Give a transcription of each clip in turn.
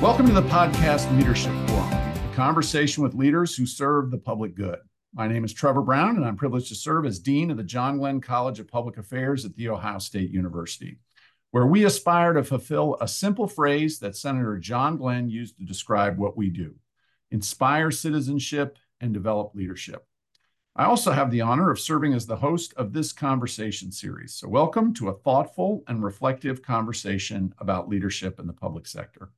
Welcome to the podcast Leadership Forum, a conversation with leaders who serve the public good. My name is Trevor Brown, and I'm privileged to serve as Dean of the John Glenn College of Public Affairs at The Ohio State University, where we aspire to fulfill a simple phrase that Senator John Glenn used to describe what we do: inspire citizenship and develop leadership. I also have the honor of serving as the host of this conversation series. So welcome to a thoughtful and reflective conversation about leadership in the public sector.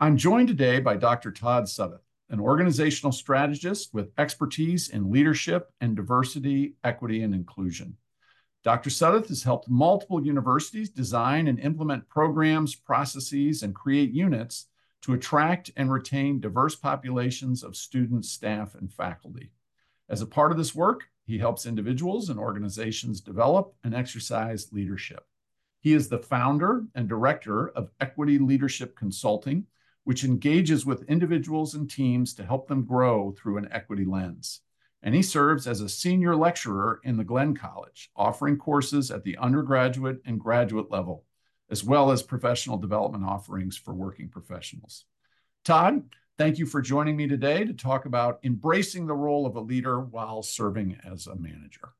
I'm joined today by Dr. Todd Suddeth, an organizational strategist with expertise in leadership and diversity, equity, and inclusion. Dr. Suddeth has helped multiple universities design and implement programs, processes, and create units to attract and retain diverse populations of students, staff, and faculty. As a part of this work, he helps individuals and organizations develop and exercise leadership. He is the founder and director of Equity Leadership Consulting, which engages with individuals and teams to help them grow through an equity lens. And he serves as a senior lecturer in the Glenn College, offering courses at the undergraduate and graduate level, as well as professional development offerings for working professionals. Todd, thank you for joining me today to talk about embracing the role of a leader while serving as a manager.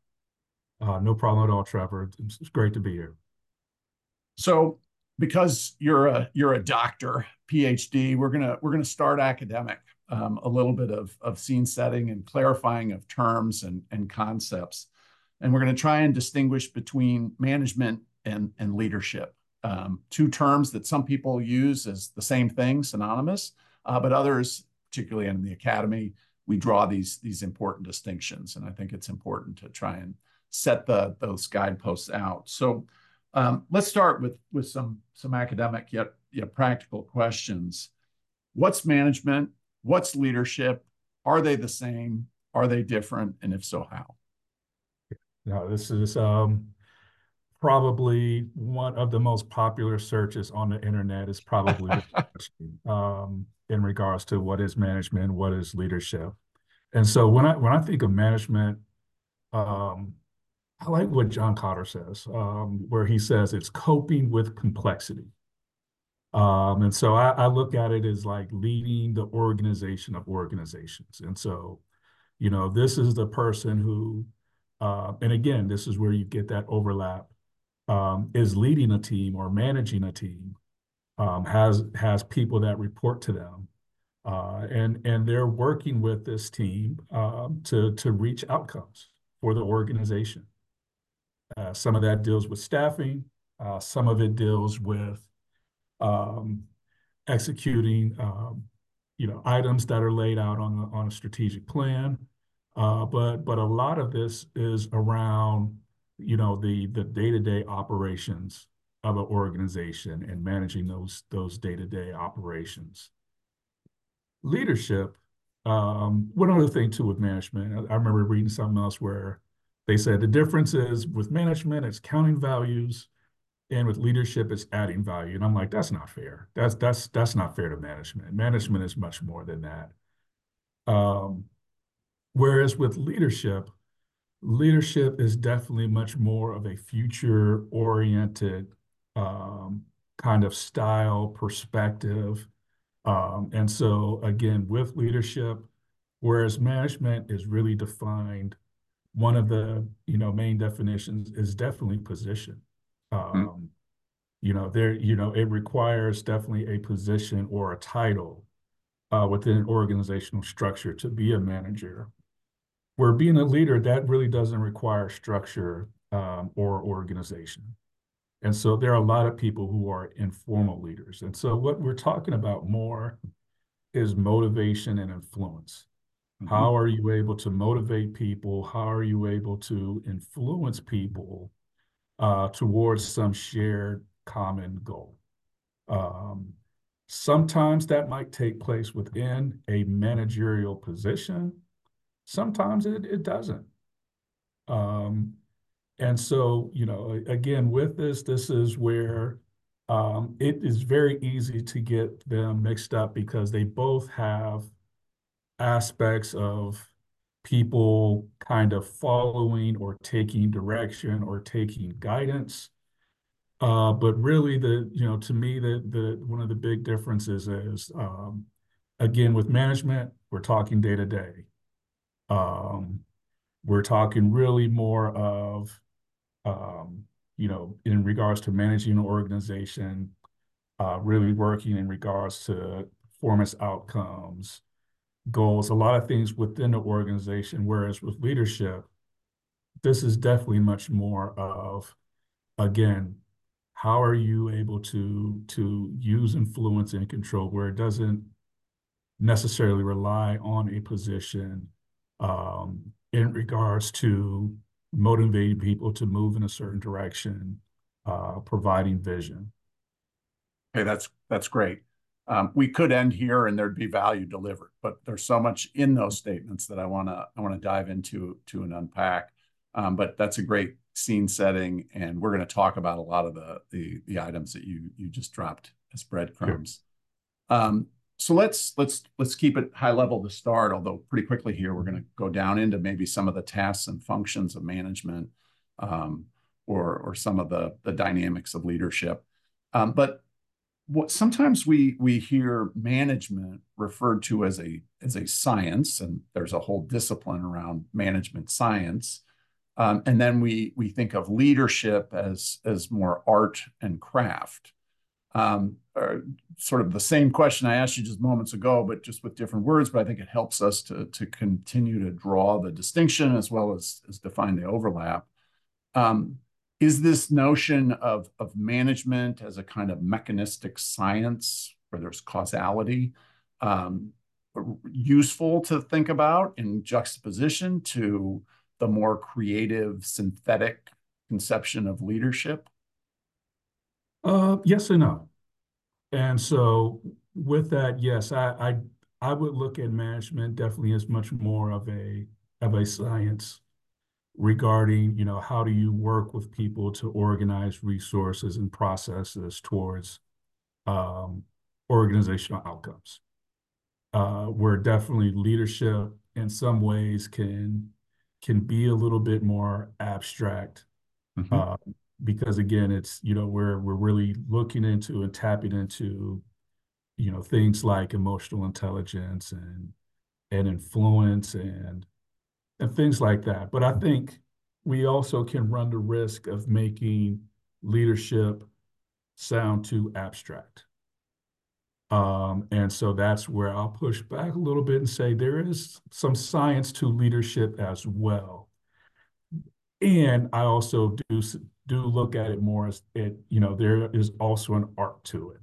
No problem at all, Trevor. It's great to be here. So, because you're a doctor, PhD, we're gonna start academic, a little bit of scene setting and clarifying of terms and concepts, and we're gonna try and distinguish between management and leadership, two terms that some people use as the same thing, synonymous, but others, particularly in the academy, we draw these important distinctions, and I think it's important to try and set those guideposts out. So. Let's start with some academic yet practical questions. What's management? What's leadership? Are they the same? Are they different? And if so, how? Now, this is probably one of the most popular searches on the internet is probably in regards to what is management, what is leadership. And so when I think of management, I like what John Kotter says, where he says it's coping with complexity. And so I look at it as like leading the organization of organizations. And so, you know, this is the person who, and again, this is where you get that overlap, is leading a team or managing a team, has people that report to them, and they're working with this team to reach outcomes for the organization. Some of that deals with staffing, some of it deals with executing items that are laid out on a strategic plan, but a lot of this is around the day-to-day operations of an organization and managing those day-to-day operations. Leadership, one other thing too with management, I remember reading something else where they said the difference is with management, it's counting values, and with leadership, it's adding value. And I'm like, that's not fair. That's not fair to management. Management is much more than that. Whereas with leadership is definitely much more of a future-oriented kind of style, perspective. And so, again, with leadership, whereas management is really defined, one of the main definitions is definitely position. It requires definitely a position or a title within an organizational structure to be a manager. Where being a leader, that really doesn't require structure or organization. And so there are a lot of people who are informal leaders. And so what we're talking about more is motivation and influence. How are you able to motivate people? How are you able to influence people towards some shared common goal? Sometimes that might take place within a managerial position. Sometimes it doesn't. And so, again, with this is where it is very easy to get them mixed up because they both have aspects of people kind of following or taking direction or taking guidance, But really, to me, the one of the big differences is, again, with management, we're talking day to day. We're talking really more of, in regards to managing an organization, really working in regards to performance outcomes, goals, a lot of things within the organization. Whereas with leadership, this is definitely much more of, again, how are you able to use influence and control, where it doesn't necessarily rely on a position in regards to motivating people to move in a certain direction, providing vision. Hey, that's great. We could end here and there'd be value delivered, but there's so much in those statements that I want to dive into and unpack. But that's a great scene setting, and we're going to talk about a lot of the items that you just dropped as breadcrumbs. Sure. So let's keep it high level to start, although pretty quickly here we're going to go down into maybe some of the tasks and functions of management, or some of the dynamics of leadership. But what sometimes we hear management referred to as a science, and there's a whole discipline around management science. And then we think of leadership as more art and craft. Sort of the same question I asked you just moments ago, but just with different words, but I think it helps us to continue to draw the distinction as well as define the overlap. Is this notion of management as a kind of mechanistic science where there's causality useful to think about in juxtaposition to the more creative, synthetic conception of leadership? Yes and no. And so with that, yes, I would look at management definitely as much more of a science regarding, how do you work with people to organize resources and processes towards organizational outcomes, where definitely leadership in some ways can be a little bit more abstract, because again, it's, we're really looking into and tapping into, things like emotional intelligence and influence and things like that. But I think we also can run the risk of making leadership sound too abstract. And so that's where I'll push back a little bit and say there is some science to leadership as well. And I also do look at it more as it, there is also an art to it,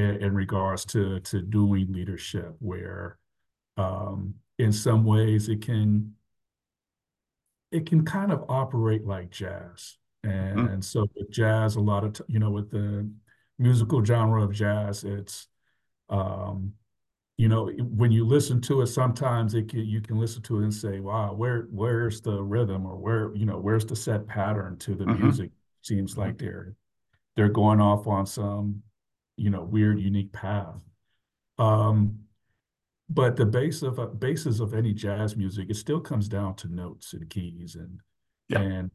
in regards to doing leadership, where in some ways it can kind of operate like jazz. And, and so with jazz, a lot of, with the musical genre of jazz, it's, when you listen to it, sometimes you can listen to it and say, wow, where's the rhythm, or where's the set pattern to the music? Seems like they're going off on some, weird, unique path. But the basis of any jazz music, it still comes down to notes and keys and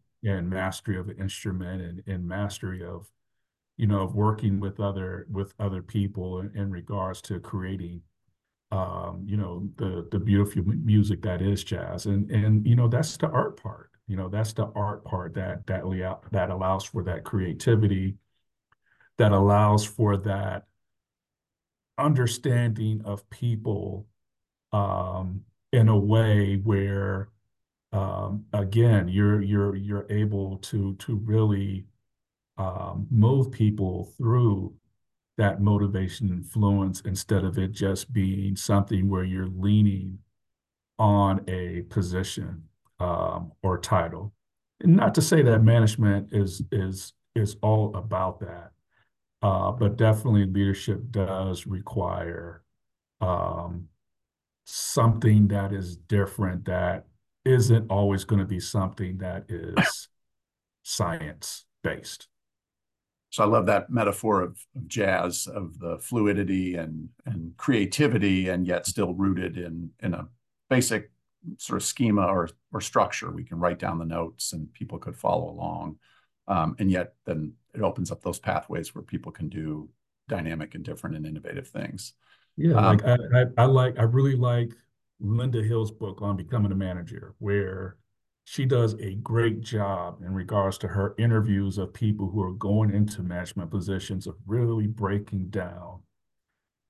mastery of an instrument and mastery of, of working with other people in regards to creating, the beautiful music that is jazz, and that's the art part. That's the art part that allows for that creativity, that allows for that understanding of people, in a way where, again, you're able to really move people through that motivation influence, instead of it just being something where you're leaning on a position or title. And not to say that management is all about that, but definitely leadership does require something that is different, that isn't always going to be something that is science-based. So I love that metaphor of jazz, of the fluidity and creativity, and yet still rooted in a basic sort of schema or structure. We can write down the notes and people could follow along. And yet then it opens up those pathways where people can do dynamic and different and innovative things. Yeah, I really like Linda Hill's book on Becoming a Manager, where she does a great job in regards to her interviews of people who are going into management positions of really breaking down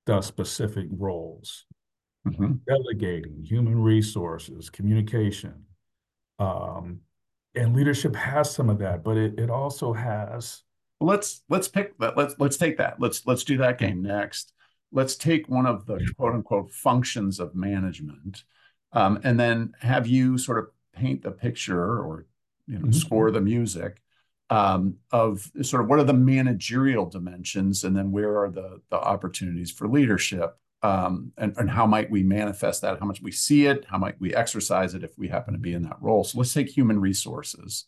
the specific roles, mm-hmm. delegating, human resources, communication, and leadership has some of that, but it also has. Let's pick that. Let's take that. Let's do that game next. Let's take one of the quote unquote functions of management, and then have you sort of paint the picture or mm-hmm. score the music of sort of what are the managerial dimensions, and then where are the opportunities for leadership, and how might we manifest that, how much we see it, how might we exercise it if we happen to be in that role. So let's take human resources.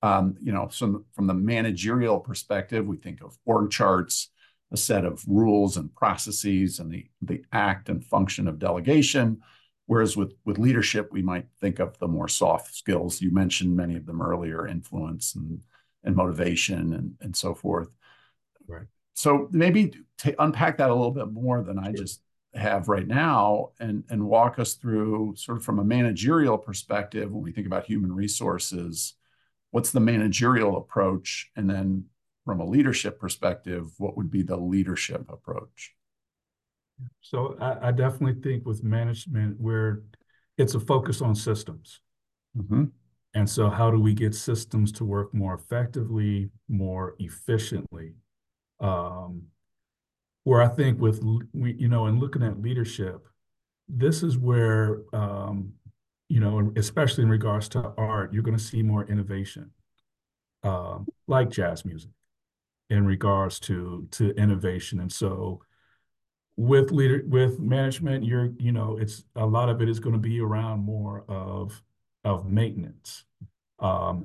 From the managerial perspective, we think of org charts, a set of rules and processes, and the act and function of delegation. Whereas with leadership, we might think of the more soft skills. You mentioned many of them earlier, influence and motivation and so forth. Right. So maybe unpack that a little bit more than I just have right now and walk us through sort of from a managerial perspective, when we think about human resources, what's the managerial approach? And then from a leadership perspective, what would be the leadership approach? So I definitely think with management where it's a focus on systems. Mm-hmm. And so how do we get systems to work more effectively, more efficiently? Where I think in looking at leadership, this is where, especially in regards to art, you're going to see more innovation, like jazz music in regards to innovation. And so with management, it's a lot of it is going to be around more of maintenance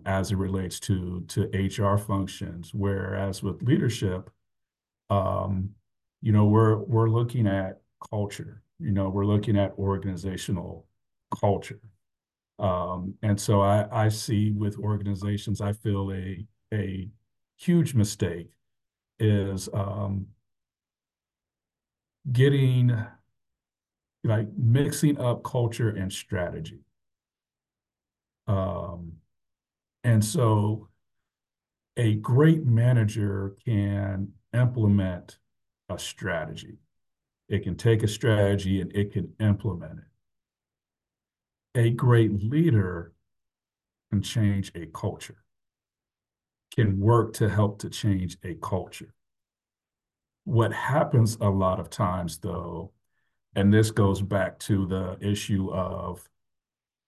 as it relates to HR functions. Whereas with leadership, we're looking at culture. We're looking at organizational culture, and so I see with organizations, I feel a huge mistake is. Getting mixing up culture and strategy. And so a great manager can implement a strategy. It can take a strategy and it can implement it. A great leader can change a culture, can work to help to change a culture. What happens a lot of times, though, and this goes back to the issue of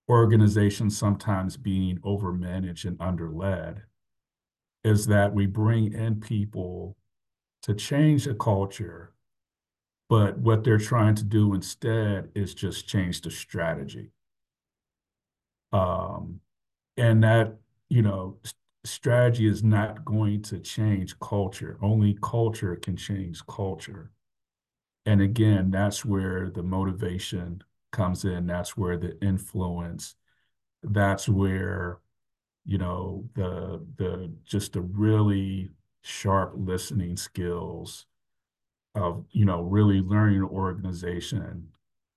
organizations sometimes being overmanaged and underled, is that we bring in people to change the culture, but what they're trying to do instead is just change the strategy. And that, strategy is not going to change culture. Only culture can change culture. And again, that's where the motivation comes in. That's where the influence, that's where, the really sharp listening skills of, really learning an organization.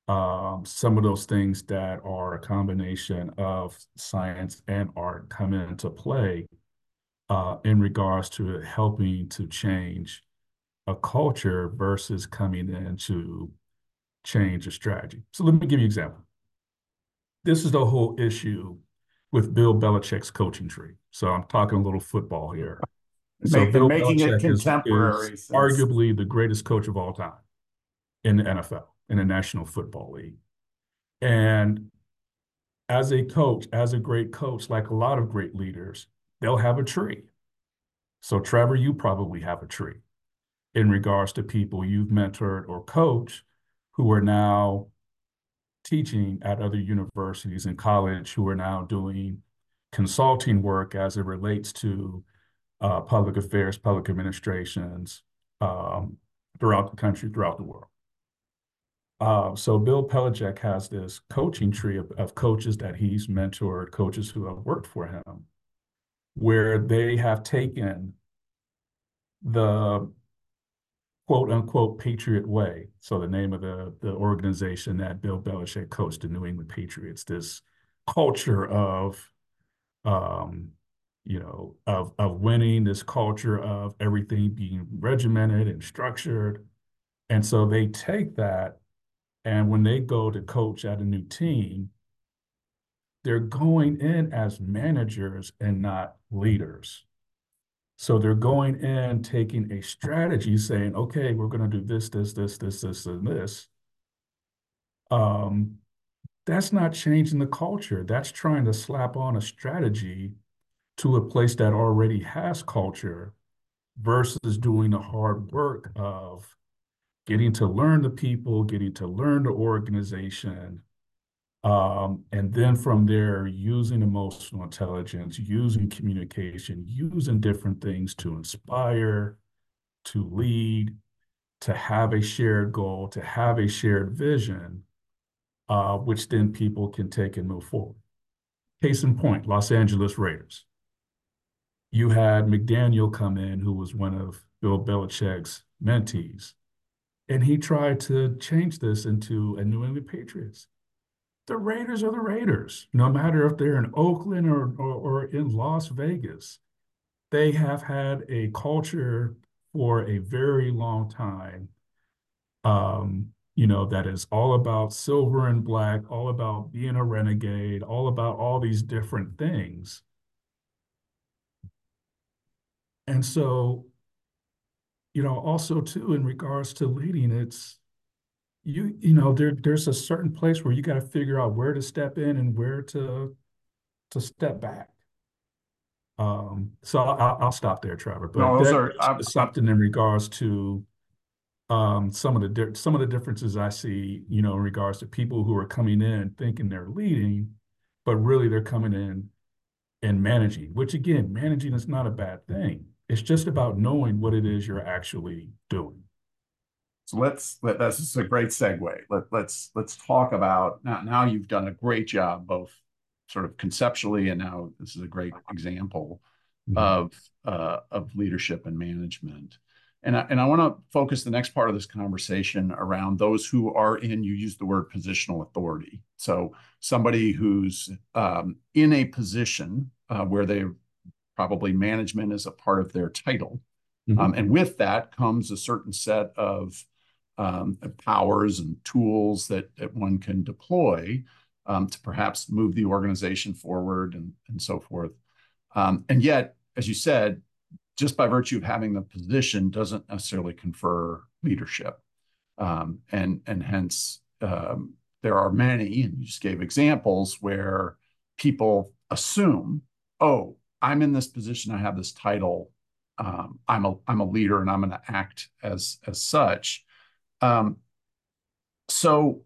Some of those things that are a combination of science and art come into play in regards to helping to change a culture versus coming in to change a strategy. So let me give you an example. This is the whole issue with Bill Belichick's coaching tree. So I'm talking a little football here. So Bill Belichick is arguably the greatest coach of all time in the NFL. In the National Football League. And as a coach, as a great coach, like a lot of great leaders, they'll have a tree. So Trevor, you probably have a tree in regards to people you've mentored or coached who are now teaching at other universities and college, who are now doing consulting work as it relates to public affairs, public administrations throughout the country, throughout the world. So Bill Belichick has this coaching tree of coaches that he's mentored, coaches who have worked for him. where they have taken the quote unquote Patriot way. So the name of the organization that Bill Belichick coached, the New England Patriots, this culture of, of winning, this culture of everything being regimented and structured. And so they take that, and when they go to coach at a new team, they're going in as managers and not leaders. So they're going in taking a strategy saying, okay, we're going to do this, this, this, that's not changing the culture. That's trying to slap on a strategy to a place that already has culture versus doing the hard work of getting to learn the people, getting to learn the organization, and then from there, using emotional intelligence, using communication, using different things to inspire, to lead, to have a shared goal, to have a shared vision, which then people can take and move forward. Case in point, Los Angeles Raiders. You had McDaniel come in, who was one of Bill Belichick's mentees, and he tried to change this into a New England Patriots. The Raiders are the Raiders. No matter if they're in Oakland or in Las Vegas, they have had a culture for a very long time, that is all about silver and black, all about being a renegade, all about all these different things. And so, also too, in regards to leading, it's, there's a certain place where you got to figure out where to step in and where to step back. So I'll stop there, Trevor. But no, that's something in regards to some of the differences I see, in regards to people who are coming in thinking they're leading, but really they're coming in and managing. Which again, managing is not a bad thing. It's just about knowing what it is you're actually doing. So that's just a great segue. Let's talk about now you've done a great job, both sort of conceptually, and now this is a great example of leadership and management. And I want to focus the next part of this conversation around those who are in, you used the word positional authority. So somebody who's in a position where they probably management is a part of their title. And with that comes a certain set of powers and tools that one can deploy to perhaps move the organization forward and so forth. And yet, as you said, just by virtue of having the position doesn't necessarily confer leadership. And hence, there are many, and you just gave examples, where people assume, oh, I'm in this position, I have this title, I'm a leader, and I'm going to act as such. So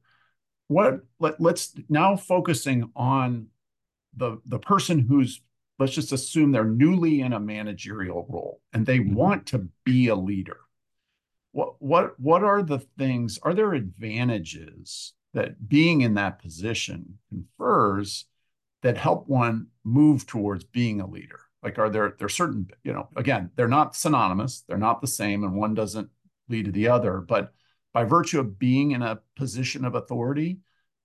let's now focusing on the person who's, let's just assume they're newly in a managerial role and they want to be a leader. What are the things, are there advantages that being in that position confers that help one move towards being a leader? Like, are there certain, again, they're not synonymous, they're not the same, and one doesn't lead to the other, but by virtue of being in a position of authority,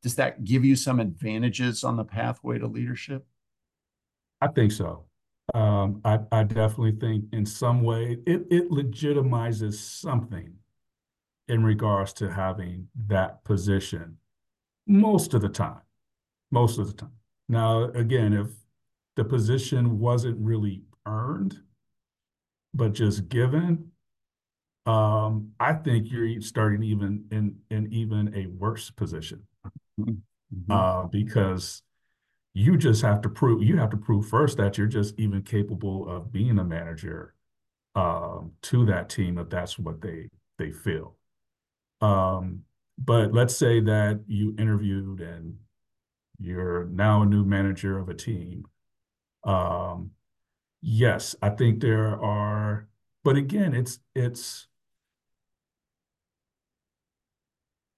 does that give you some advantages on the pathway to leadership? I think so. I definitely think in some way it legitimizes something in regards to having that position most of the time. Now, again, if the position wasn't really earned, but just given, I think you're starting even in even a worse position, because you just have to prove, first that you're just even capable of being a manager to that team, if that's what they feel. But let's say that you interviewed and you're now a new manager of a team. Yes, I think there are, but again, it's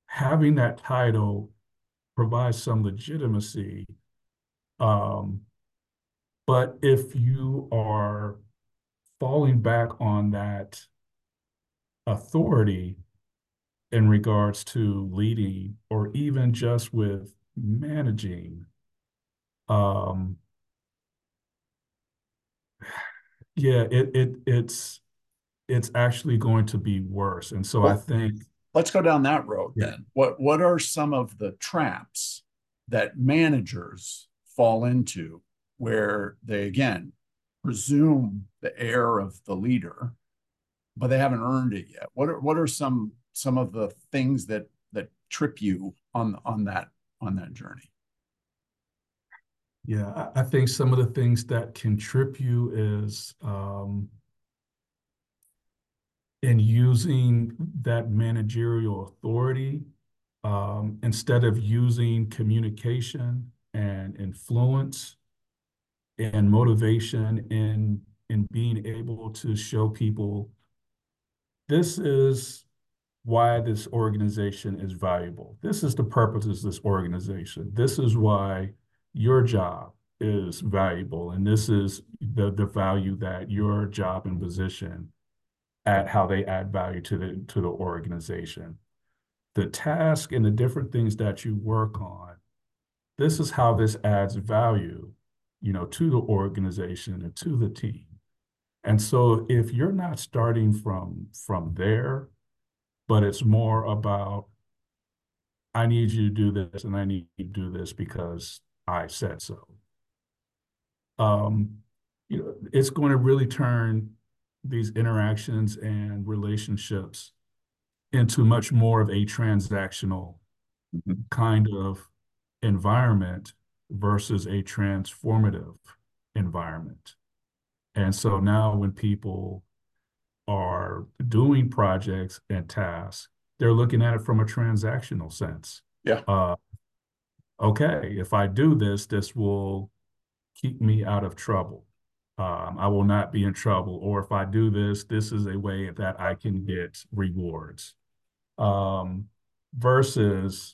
having that title provides some legitimacy, But if you are falling back on that authority in regards to leading or even just with managing, it's actually going to be worse. And so, well, I think let's go down that road then. What are some of the traps that managers fall into where they, again, presume the air of the leader, but they haven't earned it yet? What are some of the things that trip you on that journey? Yeah, I think some of the things that can trip you is in using that managerial authority, instead of using communication and influence and motivation in being able to show people, this is why this organization is valuable. This is the purpose of this organization. This is why your job is valuable, and this is the value that your job and position at, how they add value to the organization. The task and the different things that you work on, this is how this adds value, to the organization and to the team. And so if you're not starting from there, but it's more about, I need you to do this and I need you to do this because I said so. It's going to really turn these interactions and relationships into much more of a transactional kind of environment versus a transformative environment. And so now when people are doing projects and tasks, they're looking at it from a transactional sense. Yeah. Okay, if I do this, this will keep me out of trouble. I will not be in trouble. Or if I do this, this is a way that I can get rewards. Versus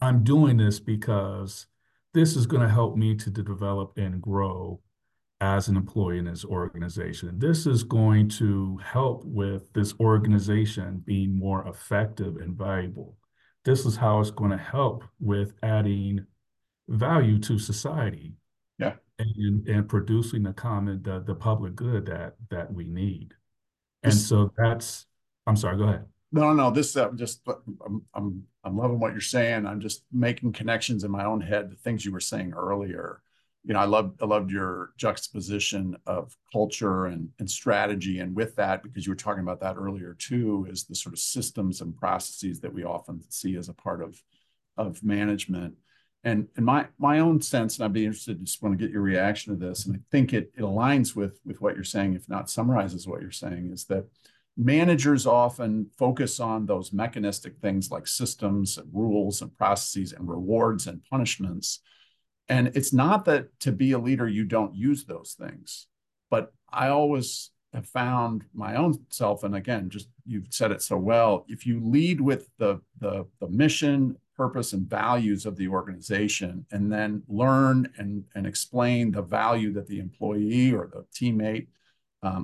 I'm doing this because this is going to help me to develop and grow as an employee in this organization. This is going to help with this organization being more effective and valuable. This is how it's going to help with adding value to society, and producing the public good that we need. And so that's, I'm sorry, go ahead. No, this just, I'm loving what you're saying. I'm just making connections in my own head, the things you were saying earlier. I loved your juxtaposition of culture and strategy. And with that, because you were talking about that earlier too, is the sort of systems and processes that we often see as a part of management. And in my own sense, and I'd be interested, just want to get your reaction to this. And I think it aligns with what you're saying, if not summarizes what you're saying, is that managers often focus on those mechanistic things like systems and rules and processes and rewards and punishments. And it's not that to be a leader, you don't use those things, but I always have found my own self. And again, just, you've said it so well, if you lead with the mission, purpose, and values of the organization, and then learn and explain the value that the employee or the teammate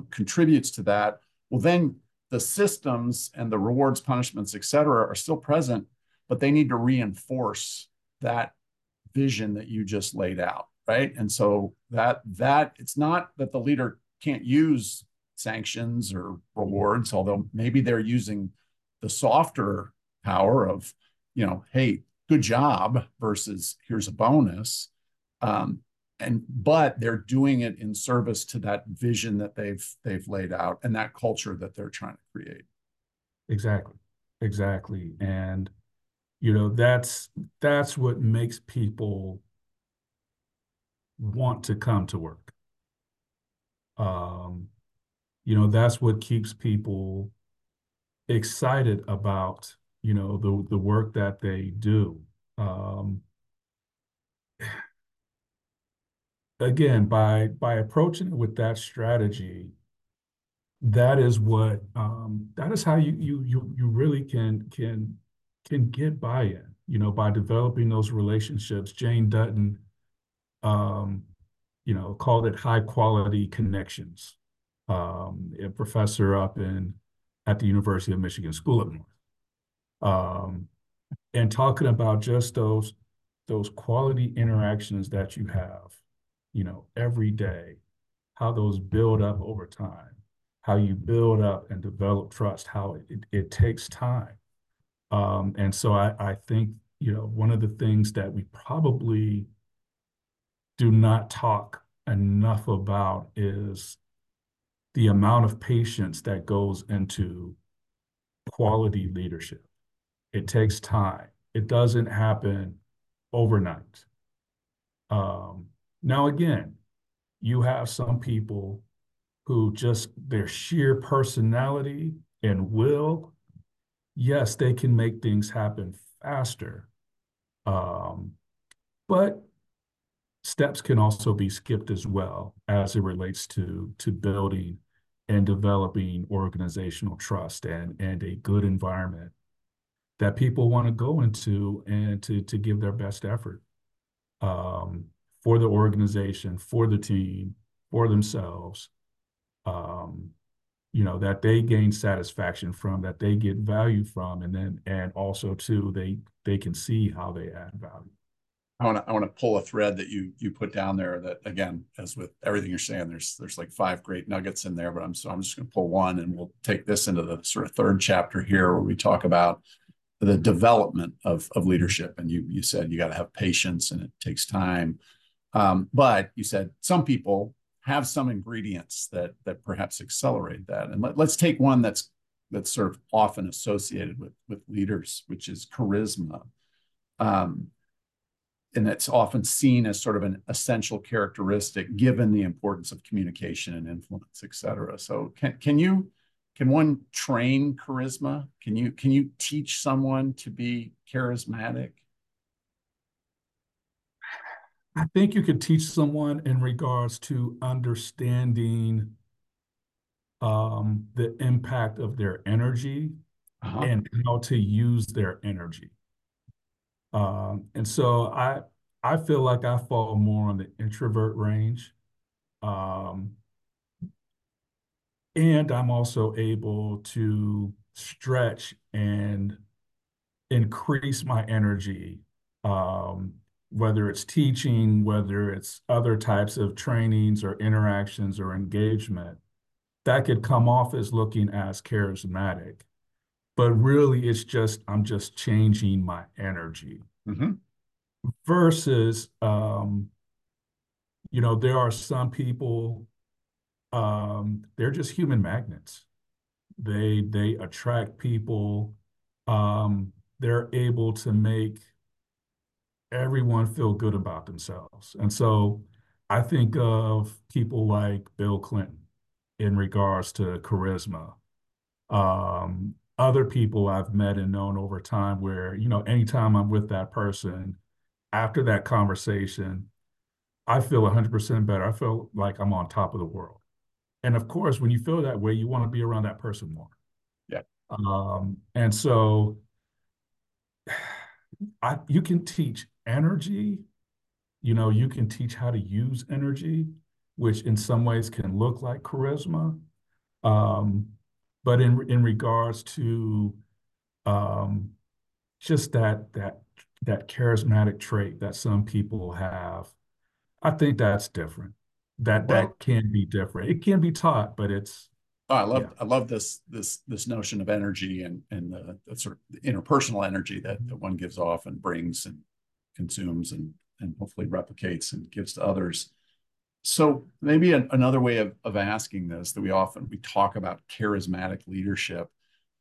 contributes to that, well, then the systems and the rewards, punishments, et cetera, are still present, but they need to reinforce that vision that you just laid out, right? And so that it's not that the leader can't use sanctions or rewards, although maybe they're using the softer power of, hey, good job versus here's a bonus. But they're doing it in service to that vision that they've laid out and that culture that they're trying to create. Exactly. And that's what makes people want to come to work. That's what keeps people excited about, the work that they do. Again, by approaching it with that strategy, that is how you really can get buy-in, by developing those relationships. Jane Dutton you know, called it high quality connections. A professor up at the University of Michigan School of North, and talking about just those quality interactions that you have, you know, every day, how those build up over time, how you build up and develop trust, how it takes time. And so I think, you know, one of the things that we probably do not talk enough about is the amount of patience that goes into quality leadership. It takes time. It doesn't happen overnight. Now, again, you have some people who just their sheer personality and will, yes, they can make things happen faster. But steps can also be skipped as well as it relates to building and developing organizational trust and a good environment that people want to go into and to give their best effort for the organization, for the team, for themselves, you know, that they gain satisfaction from, that they get value from, and also too, they can see how they add value. I want to pull a thread that you put down there that, again, as with everything you're saying, there's like five great nuggets in there, but I'm just going to pull one, and we'll take this into the sort of third chapter here where we talk about the development of leadership. And you said you got to have patience and it takes time. But you said some people have some ingredients that perhaps accelerate that. And let's take one that's sort of often associated with leaders, which is charisma. And it's often seen as sort of an essential characteristic given the importance of communication and influence, et cetera. So can one train charisma? Can you teach someone to be charismatic? I think you could teach someone in regards to understanding the impact of their energy and how to use their energy. And so I feel like I fall more on the introvert range. And I'm also able to stretch and increase my energy, whether it's teaching, whether it's other types of trainings or interactions or engagement, that could come off as looking as charismatic. But really, it's just, I'm just changing my energy versus, you know, there are some people, they're just human magnets. They attract people. They're able to make everyone feel good about themselves. And so I think of people like Bill Clinton in regards to charisma. Other people I've met and known over time where, you know, anytime I'm with that person, after that conversation, I feel 100% better. I feel like I'm on top of the world. And of course, when you feel that way, you want to be around that person more. Yeah. And so you can teach energy, you know, you can teach how to use energy, which in some ways can look like charisma. But in regards to just that charismatic trait that some people have, I think that's different. That can be different. It can be taught, but it's. Oh, I love this notion of energy and the sort of interpersonal energy that one gives off and brings and consumes and hopefully replicates and gives to others. So maybe another way of asking this, that we talk about charismatic leadership.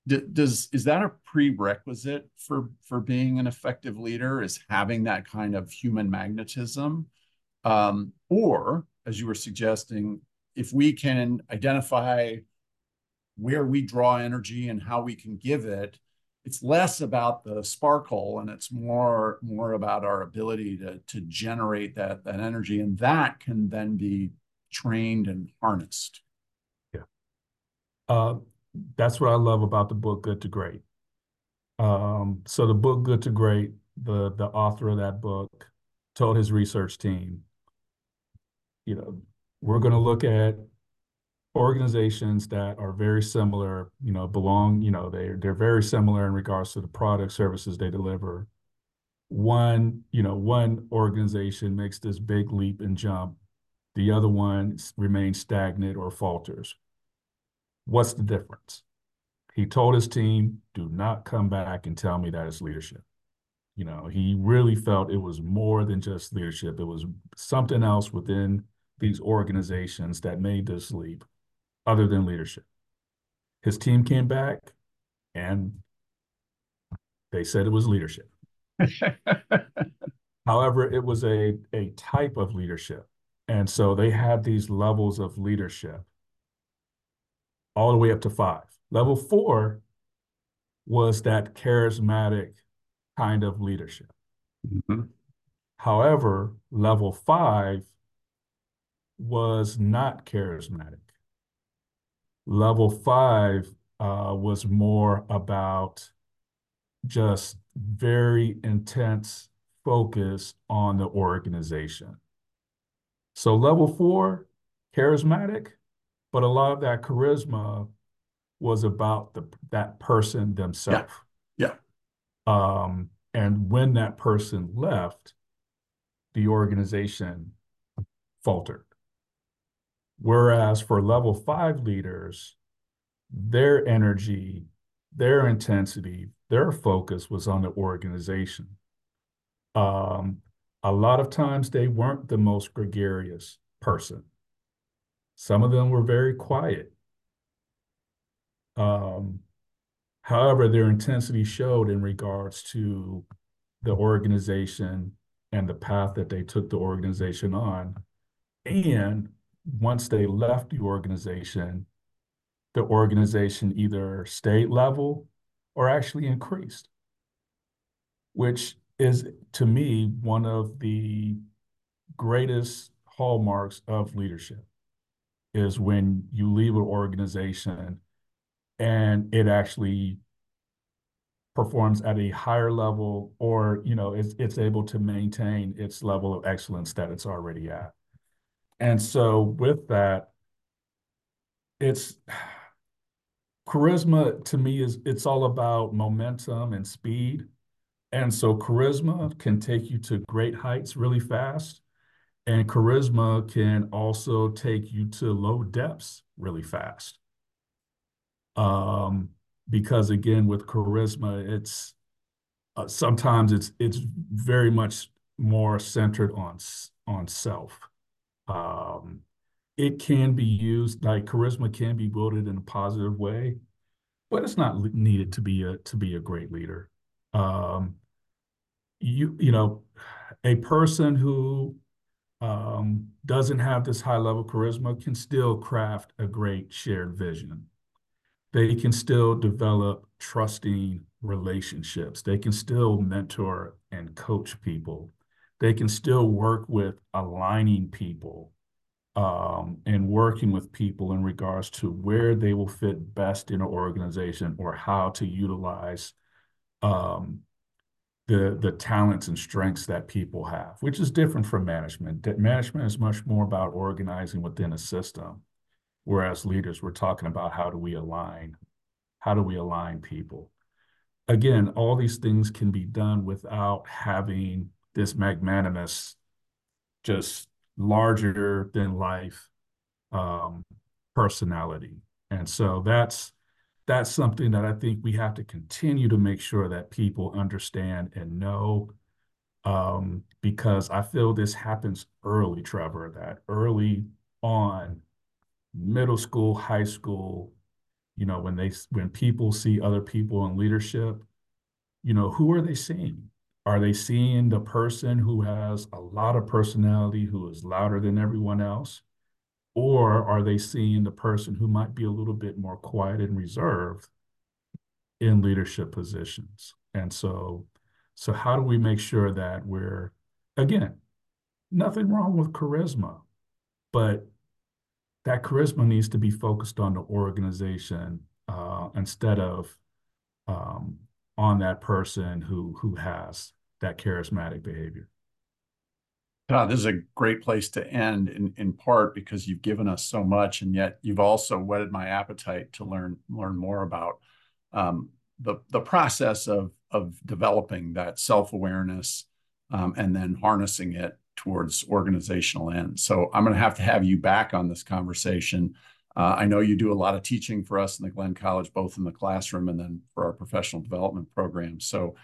Is that a prerequisite for being an effective leader, is having that kind of human magnetism? Or, as you were suggesting, if we can identify where we draw energy and how we can give it, it's less about the sparkle and it's more about our ability to generate that energy, and that can then be trained and harnessed. Yeah, that's what I love about the book Good to Great. So the book Good to Great, the author of that book told his research team, you know, we're going to look at organizations that are very similar, you know, belong, you know, they're very similar in regards to the product services they deliver. One organization makes this big leap and jump. The other one remains stagnant or falters. What's the difference? He told his team, do not come back and tell me that it's leadership. You know, he really felt it was more than just leadership. It was something else within these organizations that made this leap other than leadership. His team came back and they said it was leadership. However, it was a type of leadership. And so they had these levels of leadership all the way up to 5. Level 4 was that charismatic kind of leadership. Mm-hmm. However, level 5 was not charismatic. Level 5 was more about just very intense focus on the organization. So level 4, charismatic, but a lot of that charisma was about that person themselves. Yeah. And when that person left, the organization faltered. Whereas for level 5 leaders, their energy, their intensity, their focus was on the organization. A lot of times they weren't the most gregarious person. Some of them were very quiet. However, their intensity showed in regards to the organization and the path that they took the organization on. And once they left the organization either stayed level or actually increased, which is, to me, one of the greatest hallmarks of leadership, is when you leave an organization and it actually performs at a higher level, or, you know, it's able to maintain its level of excellence that it's already at. And so with that, it's charisma, to me, it's all about momentum and speed. And so charisma can take you to great heights really fast, and charisma can also take you to low depths really fast. Because again, with charisma, it's sometimes it's very much more centered on self. It can be used, like charisma can be wielded in a positive way, but it's not needed to be a great leader. You know, a person who doesn't have this high level charisma can still craft a great shared vision. They can still develop trusting relationships. They can still mentor and coach people. They can still work with aligning people and working with people in regards to where they will fit best in an organization, or how to utilize the talents and strengths that people have, which is different from management. That management is much more about organizing within a system, whereas leaders, we're talking about how do we align people. Again, all these things can be done without having this magnanimous, just larger than life personality. And so that's something that I think we have to continue to make sure that people understand and know, because I feel this happens early, Trevor, that early on, middle school, high school, you know, when people see other people in leadership, you know, who are they seeing? Are they seeing the person who has a lot of personality, who is louder than everyone else? Or are they seeing the person who might be a little bit more quiet and reserved in leadership positions? And so how do we make sure that we're, again, nothing wrong with charisma, but that charisma needs to be focused on the organization instead of on that person who has that charismatic behavior. Todd, this is a great place to end, in part because you've given us so much, and yet you've also whetted my appetite to learn more about the process of developing that self-awareness and then harnessing it towards organizational ends. So I'm going to have you back on this conversation. I know you do a lot of teaching for us in the Glenn College, both in the classroom and then for our professional development program. So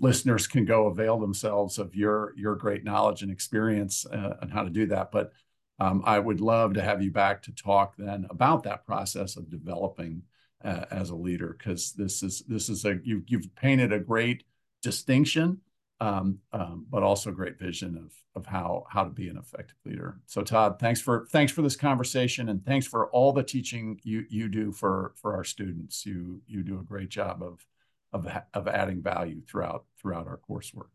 listeners can go avail themselves of your great knowledge and experience on how to do that. But I would love to have you back to talk then about that process of developing as a leader, because you've painted a great distinction, but also great vision of how to be an effective leader. So Todd, thanks for this conversation, and thanks for all the teaching you do for our students. You do a great job of adding value throughout our coursework.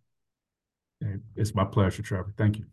It's my pleasure, Trevor. Thank you.